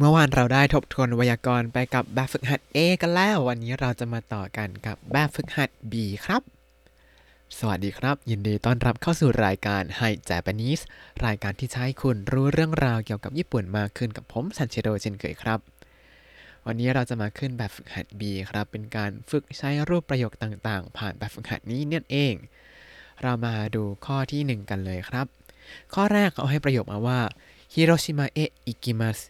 เมื่อวานเราได้ทบทวนไวยากรณ์ไปกับแบบฝึกหัด A กันแล้ววันนี้เราจะมาต่อกันกับแบบฝึกหัด B ครับสวัสดีครับยินดีต้อนรับเข้าสู่รายการ Hi Japanese รายการที่ใช้คุณรู้เรื่องราวเกี่ยวกับญี่ปุ่นมากขึ้นกับผมซันเชโดเช่นเคยครับวันนี้เราจะมาขึ้นแบบฝึกหัด B ครับเป็นการฝึกใช้รูปประโยคต่างๆผ่านแบบฝึกหัดนี้นั่นเองเรามาดูข้อที่1กันเลยครับข้อแรกเขาให้ประโยคมาว่า Hiroshima e ikimasu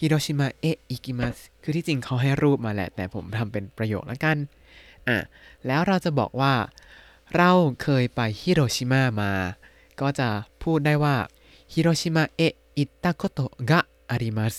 Hiroshima e ikimasu คือที่จริงเขาให้รูปมาแหละแต่ผมทำเป็นประโยคแล้วกันแล้วเราจะบอกว่าเราเคยไปฮิโรชิมามาก็จะพูดได้ว่าฮิโรชิมาเอะอิตตะโกโตะกะอาริมัส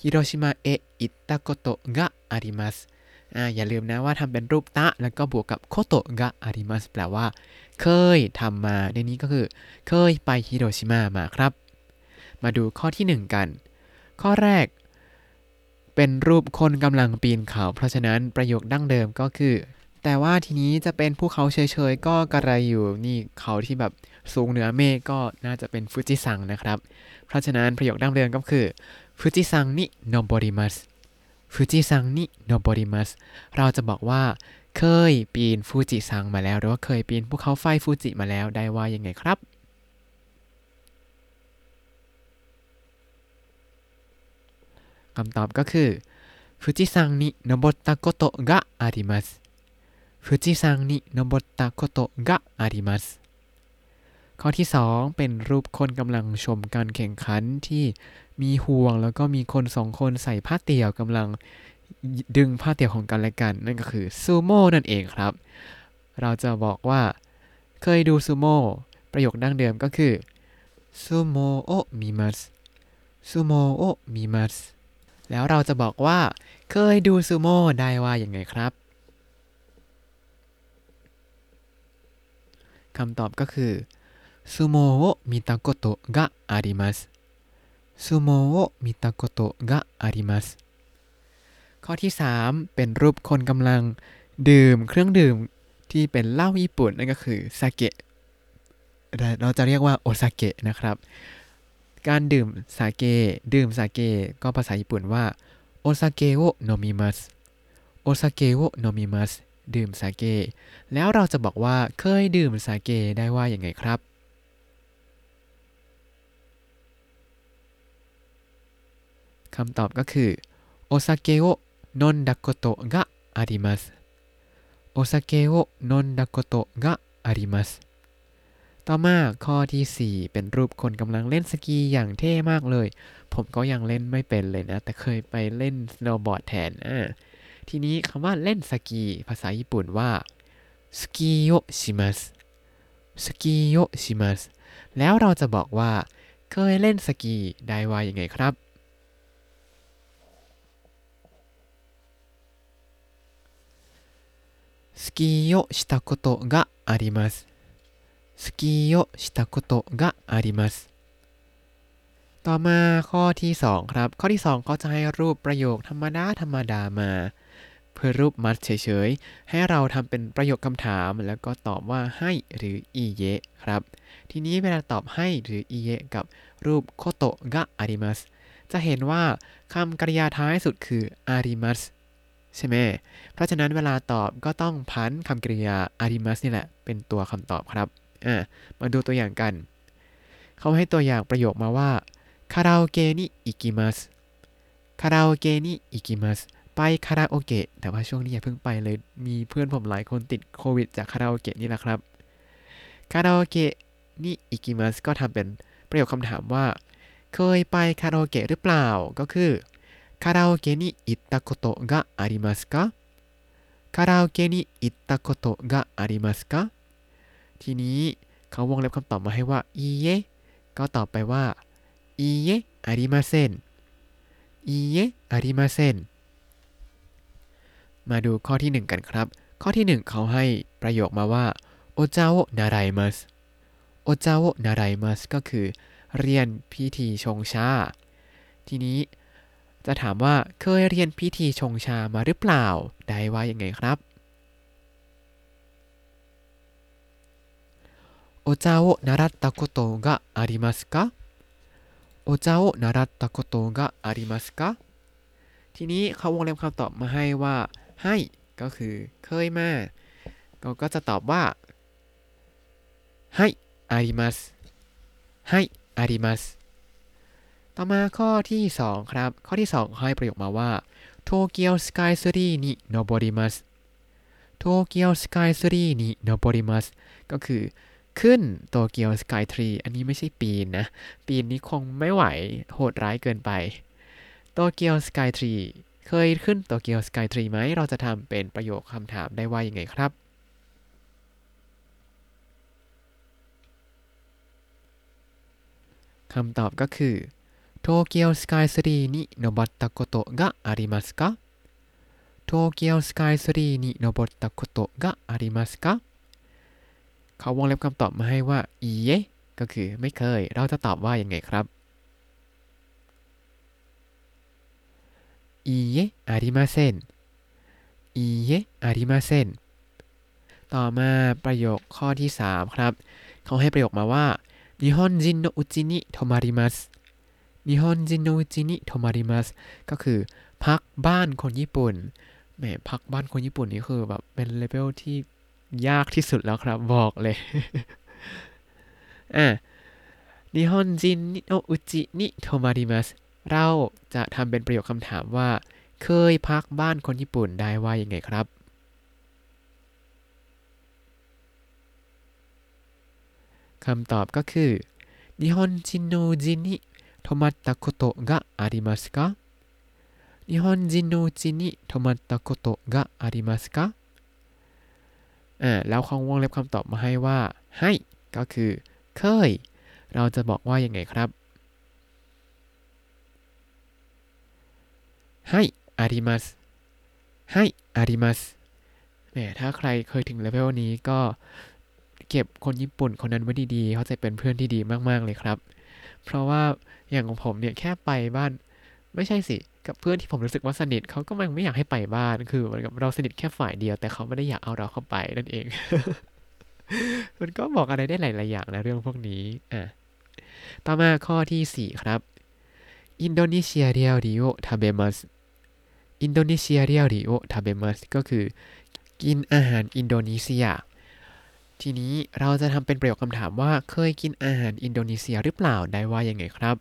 ฮิโรชิมาเอะอิตตะโกโตะกะอาริมัสอย่าลืมนะว่าทำเป็นรูปตะแล้วก็บวกกับโคโตะกะอาริมัสแปลว่าเคยทำมาในนี้ก็คือเคยไปฮิโรชิมามาครับมาดูข้อที่1กันข้อแรกเป็นรูปคนกำลังปีนเขาเพราะฉะนั้นประโยคดั้งเดิมก็คือแต่ว่าทีนี้จะเป็นภูเขาเฉยๆก็กระไรอยู่นี่เขาที่แบบสูงเหนือเมฆก็น่าจะเป็นฟูจิซังนะครับเพราะฉะนั้นประโยคดั้งเดิมก็คือฟูจิซังนิโนบอริมัสฟูจิซังนิโนบอริมัสเราจะบอกว่าเคยปีนฟูจิซังมาแล้วหรือว่าเคยปีนภูเขาไฟฟูจิมาแล้วได้ว่ายังไงครับคำตอบก็คือฟูจิซังนิโนบอตะโกโตะกะอาริมัสฟูจิซังนิโนบอตะโกโตะกะอาริมัสข้อที่2เป็นรูปคนกำลังชมการแข่งขันที่มีห่วงแล้วก็มีคน2คนใส่ผ้าเตี่ยวกำลังดึงผ้าเตี่ยวของกันและกันนั่นก็คือซูโม่นั่นเองครับเราจะบอกว่าเคยดูซูโม่ประโยคดั้งเดิมก็คือซูโม่โอมิมัสซูโม่โอมิมัสแล้วเราจะบอกว่าเคยดูซูโม่ได้ว่าอย่างไงครับคำตอบก็คือซูโม่โอมิตะโกโตะกะอาริมัสซูโม่โอมิตะโกโตะกะอาริมัสข้อที่3เป็นรูปคนกำลังดื่มเครื่องดื่มที่เป็นเหล้าญี่ปุ่นนั่นก็คือซาเกะเราจะเรียกว่าโอซาเกะนะครับการดื่มซาเกะก็ภาษาญี่ปุ่นว่าโอซาเกะโอโนมิมัสโอซาเกะโอโนมิมัสดื่มซาเกะแล้วเราจะบอกว่าเคยดื่มซาเกะได้ว่าอย่างไงครับคำตอบก็คือโอซาเกะโอนอนดะโกโตะกะอาริมัสโอซาเกะโอนอนดะโกโตะกะอาริมัสต่อมาข้อที่4เป็นรูปคนกำลังเล่นสกีอย่างเท่มากเลยผมก็ยังเล่นไม่เป็นเลยนะแต่เคยไปเล่นสโนว์บอร์ดแทนทีนี้คำว่าเล่นสกีภาษาญี่ปุ่นว่าสกีโยชิมัสสกีโยชิมัสแล้วเราจะบอกว่าเคยเล่นสกีได้ว่ายังไงครับสกีโยชิตะโกโตะกะอาริมัสสกีโยชิตะโกโตะกะอาริมัสต่อมาข้อที่2ครับข้อที่2เขาจะให้รูปประโยคธรรมดามาเพื่อรูปมัดเฉยๆให้เราทำเป็นประโยคคำถามแล้วก็ตอบว่าให้หรืออีเยะครับทีนี้เวลาตอบให้หรืออีเยะกับรูปโคโตะกะอาริมัสจะเห็นว่าคำกริยาท้ายสุดคืออาริมัสใช่ไหมเพราะฉะนั้นเวลาตอบก็ต้องพันคำกริยาอาริมัสนี่แหละเป็นตัวคำตอบครับมาดูตัวอย่างกันเขาให้ตัวอย่างประโยคมาว่าคาราโอเกะนิอิกิมัสคาราโอเกะนิอิกิมัสไปคาราโอเกะแต่ว่าช่วงนี้อย่าเพิ่งไปเลยมีเพื่อนผมหลายคนติดโควิดจากคาราโอเกะนี่แหละครับคาราโอเกะนิอิกิมัสก็ทำเป็นประโยคคำถามว่าเคยไปคาราโอเกะหรือเปล่าก็คือคาราโอเกะนิอิตตะโกโตะกะอาริมัสกะคาราโอเกะนิอิตตะโกโตะกะอาริมัสกะทีนี้เขาวงเล็บคำตอบมาให้ว่าอีเยก็ตอบไปว่าอีเยะอาริมาเซ็นอีเยะอาริมาเซ็นมาดูข้อที่1กันครับข้อที่1เขาให้ประโยคมาว่าโอจาโอะนาราอิมัสโอจาโอะนาราอิมัสก็คือเรียนพิธีชงชาทีนี้จะถามว่าเคยเรียนพิธีชงชามาหรือเปล่าได้ว่ายังไงครับโอจาโอะนารัตตะโกโตะกะอาริมัสกะโอ โอเจ้านารัตตะโกโตะกะอาริมัสกะทีนี้เขาวงเล็บคำตอบมาให้ว่าให้ก็คือเคยมาเราก็จะตอบว่าให้อาริมัสให้อาริมัสต่อมาข้อที่2ครับข้อที่2ให้ประโยคมาว่าโตเกียวสกายทรีนิโนบอริมัสโตเกียวสกายทรีนิโนบอริมัสก็คือขึ้นโตเกียวสกายทรีอันนี้ไม่ใช่ปีนนะปีนนี้คงไม่ไหวโหดร้ายเกินไปโตเกียวสกายทรีเคยขึ้นโตเกียวสกายทรีไหมเราจะทำเป็นประโยคคำถามได้ว่ายังไงครับคำตอบก็คือโตเกียวสกายทรีนิโนบัตตะโกโตะกะอาริมัสกะโตเกียวสกายทรีนิโนบัตตะโกโตะกะอาริมัสกะเขาวงเล็บคำตอบมาให้ว่าอีเยก็คือไม่เคยเราจะตอบว่ายังไงครับอีเยอาริมาเซนอีเยอาริมาเซนต่อมาประโยคข้อที่3ครับเขาให้ประโยคมาว่าญี่ปุ่นจินโนอุจินิทอมาริมัสญี่ปุ่นจินโนอุจินิทอมาริมัสก็คือพักบ้านคนญี่ปุ่นแหมพักบ้านคนญี่ปุ่นนี่คือแบบเป็นเลเวลที่ยากที่สุดแล้วครับบอกเลยญี่ปุ่นจินโนอุจินิทอมาริมัสเราจะทำเป็นประโยคคำถามว่าเคยพักบ้านคนญี่ปุ่นได้ว่ายังไงครับคำตอบก็คือญี่ปุ่นจินโนอุจินิทอมัตตะโกโตะกะอาริมัสกะญี่ปุ่นจินโนอุจินิทอมัตตะโกโตะกะอาริมัสกะแล้วเขาวงเล็บคำตอบมาให้ว่าให้ก็คือเคยเราจะบอกว่ายังไงครับให้อาริมัสให้อาริมัสถ้าใครเคยถึงเลเวลนี้ก็เก็บคนญี่ปุ่นคนนั้นไว้ดีๆเขาจะเป็นเพื่อนที่ดีมากๆเลยครับเพราะว่าอย่างของผมเนี่ยแค่ไปบ้านไม่ใช่สิกับเพื่อนที่ผมรู้สึกว่าสนิทเขาก็ไม่อยากให้ไปบ้านคือเหมือนกับเราสนิทแค่ฝ่ายเดียวแต่เขาไม่ได้อยากเอาเราเข้าไปนั่นเอง มันก็บอกอะไรได้หลายๆอย่างนะเรื่องพวกนี้ต่อมาข้อที่4ครับอินโดนีเซียเรียริโอทาเบมัสอินโดนีเซียเรียริโอทาเบมัสก็คือกินอาหารอินโดนีเซียทีนี้เราจะทำเป็นประโยคคำถามว่าเคยกินอาหารอินโดนีเซียหรือเปล่าได้ว่ายังไงครับ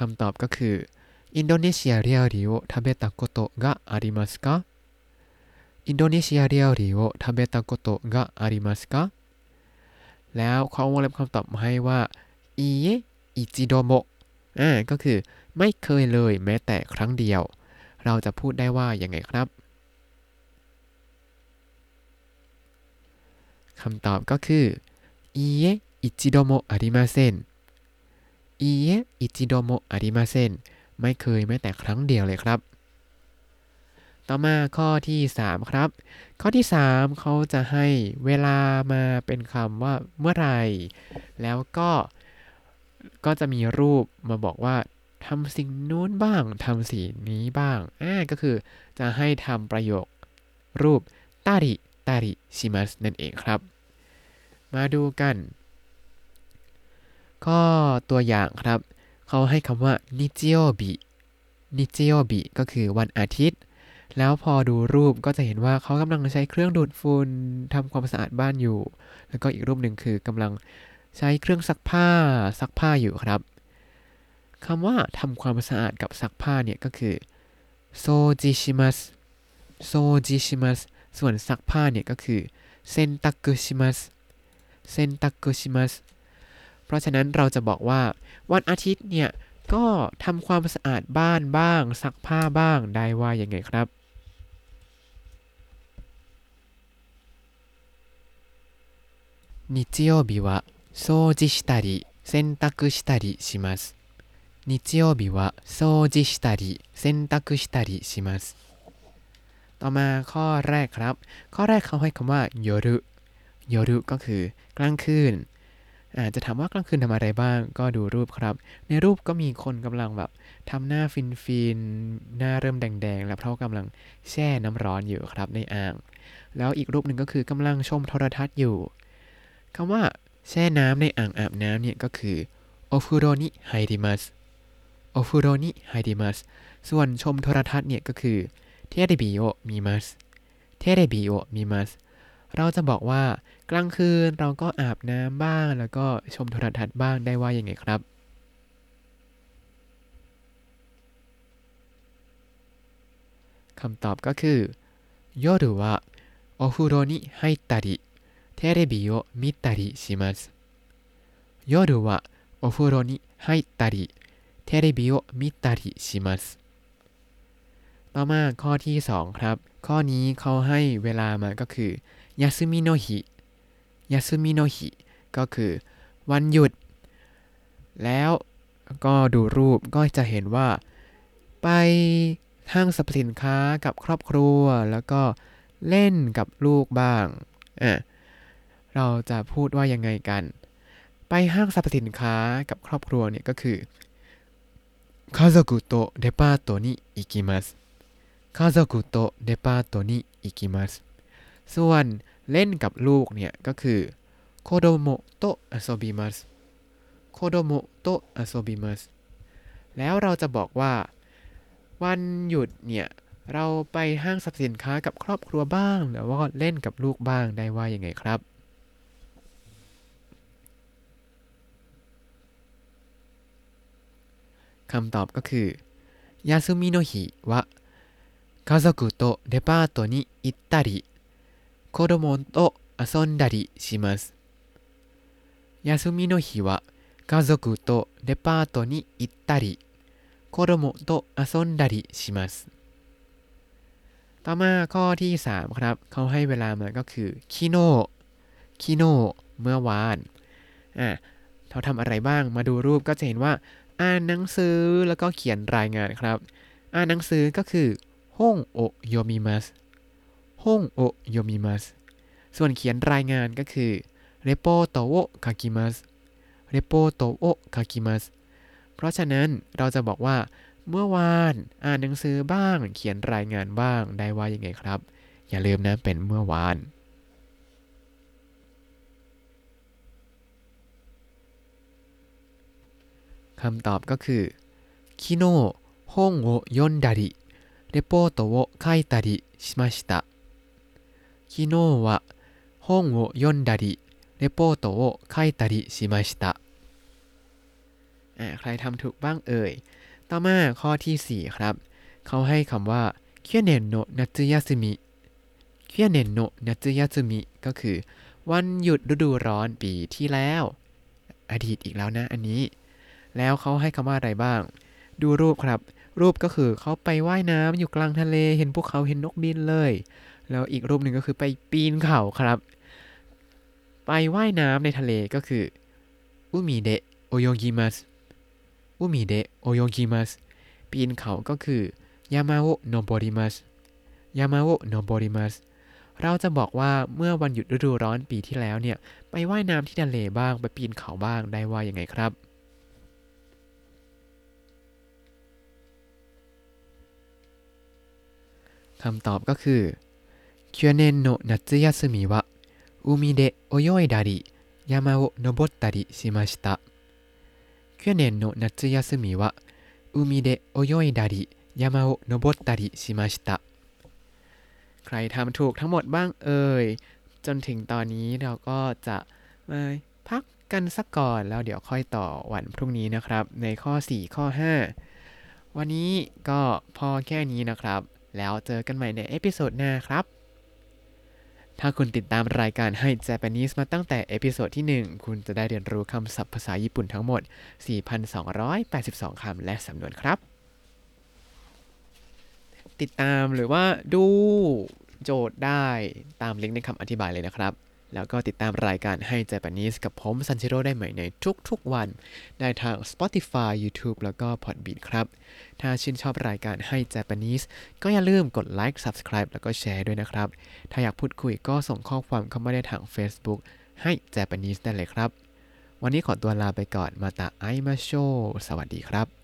คำตอบก็คืออินโดนีเซียเรียริโอทาเบตะโกโตะกะอาริมัสกะอินโดนีเซียเรียริโอทาเบตะโกโตะกะอาริมัสกะแล้วเขาวงเล็บคำตอบมาให้ว่าอีเยอิจิโดโมะก็คือไม่เคยเลยแม้แต่ครั้งเดียวเราจะพูดได้ว่ายังไงครับคำตอบก็คืออีเยอิจิโดโมะอาริมาเซนอีเยอิจิโดโมะอาริมาเซนไม่เคยแม้แต่ครั้งเดียวเลยครับต่อมาข้อที่3ครับข้อที่3เขาจะให้เวลามาเป็นคำว่าเมื่อไหร่แล้วก็จะมีรูปมาบอกว่าทำสิ่งนู้นบ้างทำสิ่งนี้บ้างก็คือจะให้ทำประโยครูปตาริตาริชิมัสนั่นเองครับมาดูกันข้อตัวอย่างครับเขาให้คำว่านิจิโอบินิจิโอบิก็คือวันอาทิตย์แล้วพอดูรูปก็จะเห็นว่าเขากำลังใช้เครื่องดูดฝุ่นทำความสะอาดบ้านอยู่แล้วก็อีกรูปหนึ่งคือกำลังใช้เครื่องซักผ้าอยู่ครับคำว่าทำความสะอาดกับซักผ้าเนี่ยก็คือโซจิชิมัสโซจิชิมัสส่วนซักผ้าเนี่ยก็คือเซนตักุชิมัสเซนตักุชิมัสเพราะฉะนั้นเราจะบอกว่าวันอาทิตย์เนี่ยก็ทำความสะอาดบ้านบ้างซักผ้าบ้างได้ว่ายังไงครับ日曜日は掃除したり洗濯したりします。日曜日は掃除したり洗濯したりします。ต่อมาข้อแรกครับข้อแรกเขาให้คำว่าโยรุโยรุก็คือกลางคืนจะถามว่ากลางคืนทำอะไรบ้างก็ดูรูปครับในรูปก็มีคนกำลังแบบทำหน้าฟินๆหน้าเริ่มแดงๆแล้วเพราะกำลังแช่น้ำร้อนอยู่ครับในอ่างแล้วอีกรูปหนึ่งก็คือกำลังชมโทรทัศน์อยู่ คำว่าแช่น้ำในอ่างอาบน้ำเนี่ยก็คือโอฟุโรนิไฮดิมัสโอฟุโรนิไฮดิมัสส่วนชมโทรทัศน์เนี่ยก็คือเทเรบิโอมิมัสเทเรบิโอมิมัสเราจะบอกว่ากลางคืนเราก็อาบน้ำบ้างแล้วก็ชมโทรทัศน์บ้างได้ว่ายังไงครับคำตอบก็คือโยรุวะโอฟุโรนิไฮตาริเทเรบิโอมิตาริชิมัสโยรุวะお風呂に入ったりテレビを見たりしますต่อมาข้อที่2ครับข้อนี้เขาให้เวลามาก็คือยาสึมิโนฮิยาสึมิโนฮิก็คือวันหยุดแล้วก็ดูรูปก็จะเห็นว่าไปห้างสรรพสินค้ากับครอบครัวแล้วก็เล่นกับลูกบ้างเราจะพูดว่ายังไงกันไปห้างสรรพสินค้ากับครอบครัวเนี่ยก็คือคาโซกุโตะเดปาโตะนิอิกิมัสคาโซกุโตะเดปาโตะนิอิกิมัสส่วนเล่นกับลูกเนี่ยก็คือโคโดโมโตะอาโซบิมัสโคโดโมโตะอาโซบิมัสแล้วเราจะบอกว่าวันหยุดเนี่ยเราไปห้างสรรพสินค้ากับครอบครัวบ้างหรือว่าเล่นกับลูกบ้างได้ว่ายังไงครับคำตอบก็คือยาสึมิโนฮิวะคาโซกุโตะเดปาโตะนิอิตตาริโคโดโมโตะอาซอนดาริชิมัสยาสึมิโนฮิวะคาโซกุโตะเดปาโตะนิอิตตาริโคโดโมโตะอาซอนดาริชิมัสต่อมาข้อที่3ครับเขาให้เวลามาก็คือคิโนคิโนเมื่อวานเขาทำอะไรบ้างมาดูรูปก็จะเห็นว่าอ่านหนังสือแล้วก็เขียนรายงานครับอ่านหนังสือก็คือฮ่องโอโยมิมัสฮ่องโอโยมิมัสส่วนเขียนรายงานก็คือเรปโปโตโอคากิมัสเรปโปโตโอคากิมัสเพราะฉะนั้นเราจะบอกว่าเมื่อวานอ่านหนังสือบ้างเขียนรายงานบ้างได้ว่ายังไงครับอย่าลืมนะเป็นเมื่อวานคำตอบก็คือคิโนะฮ่องโอโยนดาริเรปโปโตโอคายตาริชิมาชิตะคิโนะวะฮ่องโอโยนดาริเรปโปโตโอคายตาริชิมาชิตะใครทำถูกบ้างเอ่ยต่อมาข้อที่4ครับเขาให้คำว่าคิเนนโนะนัตสึยาสึมิคิเนนโนะนัตสึยาสึมิก็คือวันหยุดฤดูร้อนปีที่แล้วอดีตอีกแล้วนะอันนี้แล้วเขาให้คำว่าอะไรบ้างดูรูปครับรูปก็คือเขาไปว่ายน้ำอยู่กลางทะเลเห็นภูเขาเห็นนกบินเลยแล้วอีกรูปหนึ่งก็คือไปปีนเขาครับไปว่ายน้ำในทะเลก็คืออุมิเดะโอโยกิมัสอุมิเดะโอโยกิมัสปีนเขาก็คือยามาโอะโนโบริมัสยามาโอะโนโบริมัสเราจะบอกว่าเมื่อวันหยุดฤดูร้อนปีที่แล้วเนี่ยไปว่ายน้ำที่ทะเลบ้างไปปีนเขาบ้างได้ว่ายังไงครับคำตอบก็คือ去年の夏休みは海で泳いだり山を登ったりしました去年の夏休みは海で泳いだり山を登ったりしましたใครทำถูกทั้งหมดบ้างเอ่ยจนถึงตอนนี้เราก็จะมาพักกันสักก่อนแล้วเดี๋ยวค่อยต่อวันพรุ่งนี้นะครับในข้อ4ข้อ5วันนี้ก็พอแค่นี้นะครับแล้วเจอกันใหม่ในเอพิโซดหน้าครับถ้าคุณติดตามรายการให้ Japanese มาตั้งแต่เอพิโซดที่1คุณจะได้เรียนรู้คำศัพท์ภาษาญี่ปุ่นทั้งหมด 4,282 คำและสำนวนครับติดตามหรือว่าดูโจทย์ได้ตามลิงก์ในคำอธิบายเลยนะครับแล้วก็ติดตามรายการให้ Japanese กับผมซันจิโร่ได้ใหม่ในทุกๆวันได้ทาง Spotify YouTube แล้วก็ Podbean ครับถ้าชื่นชอบรายการให้ Japanese ก็อย่าลืมกด Like Subscribe แล้วก็แชร์ด้วยนะครับถ้าอยากพูดคุยก็ส่งข้อความเข้ามาได้ทาง Facebook ให้ Japanese ได้เลยครับวันนี้ขอตัวลาไปก่อนมาตาไอมาโชสวัสดีครับ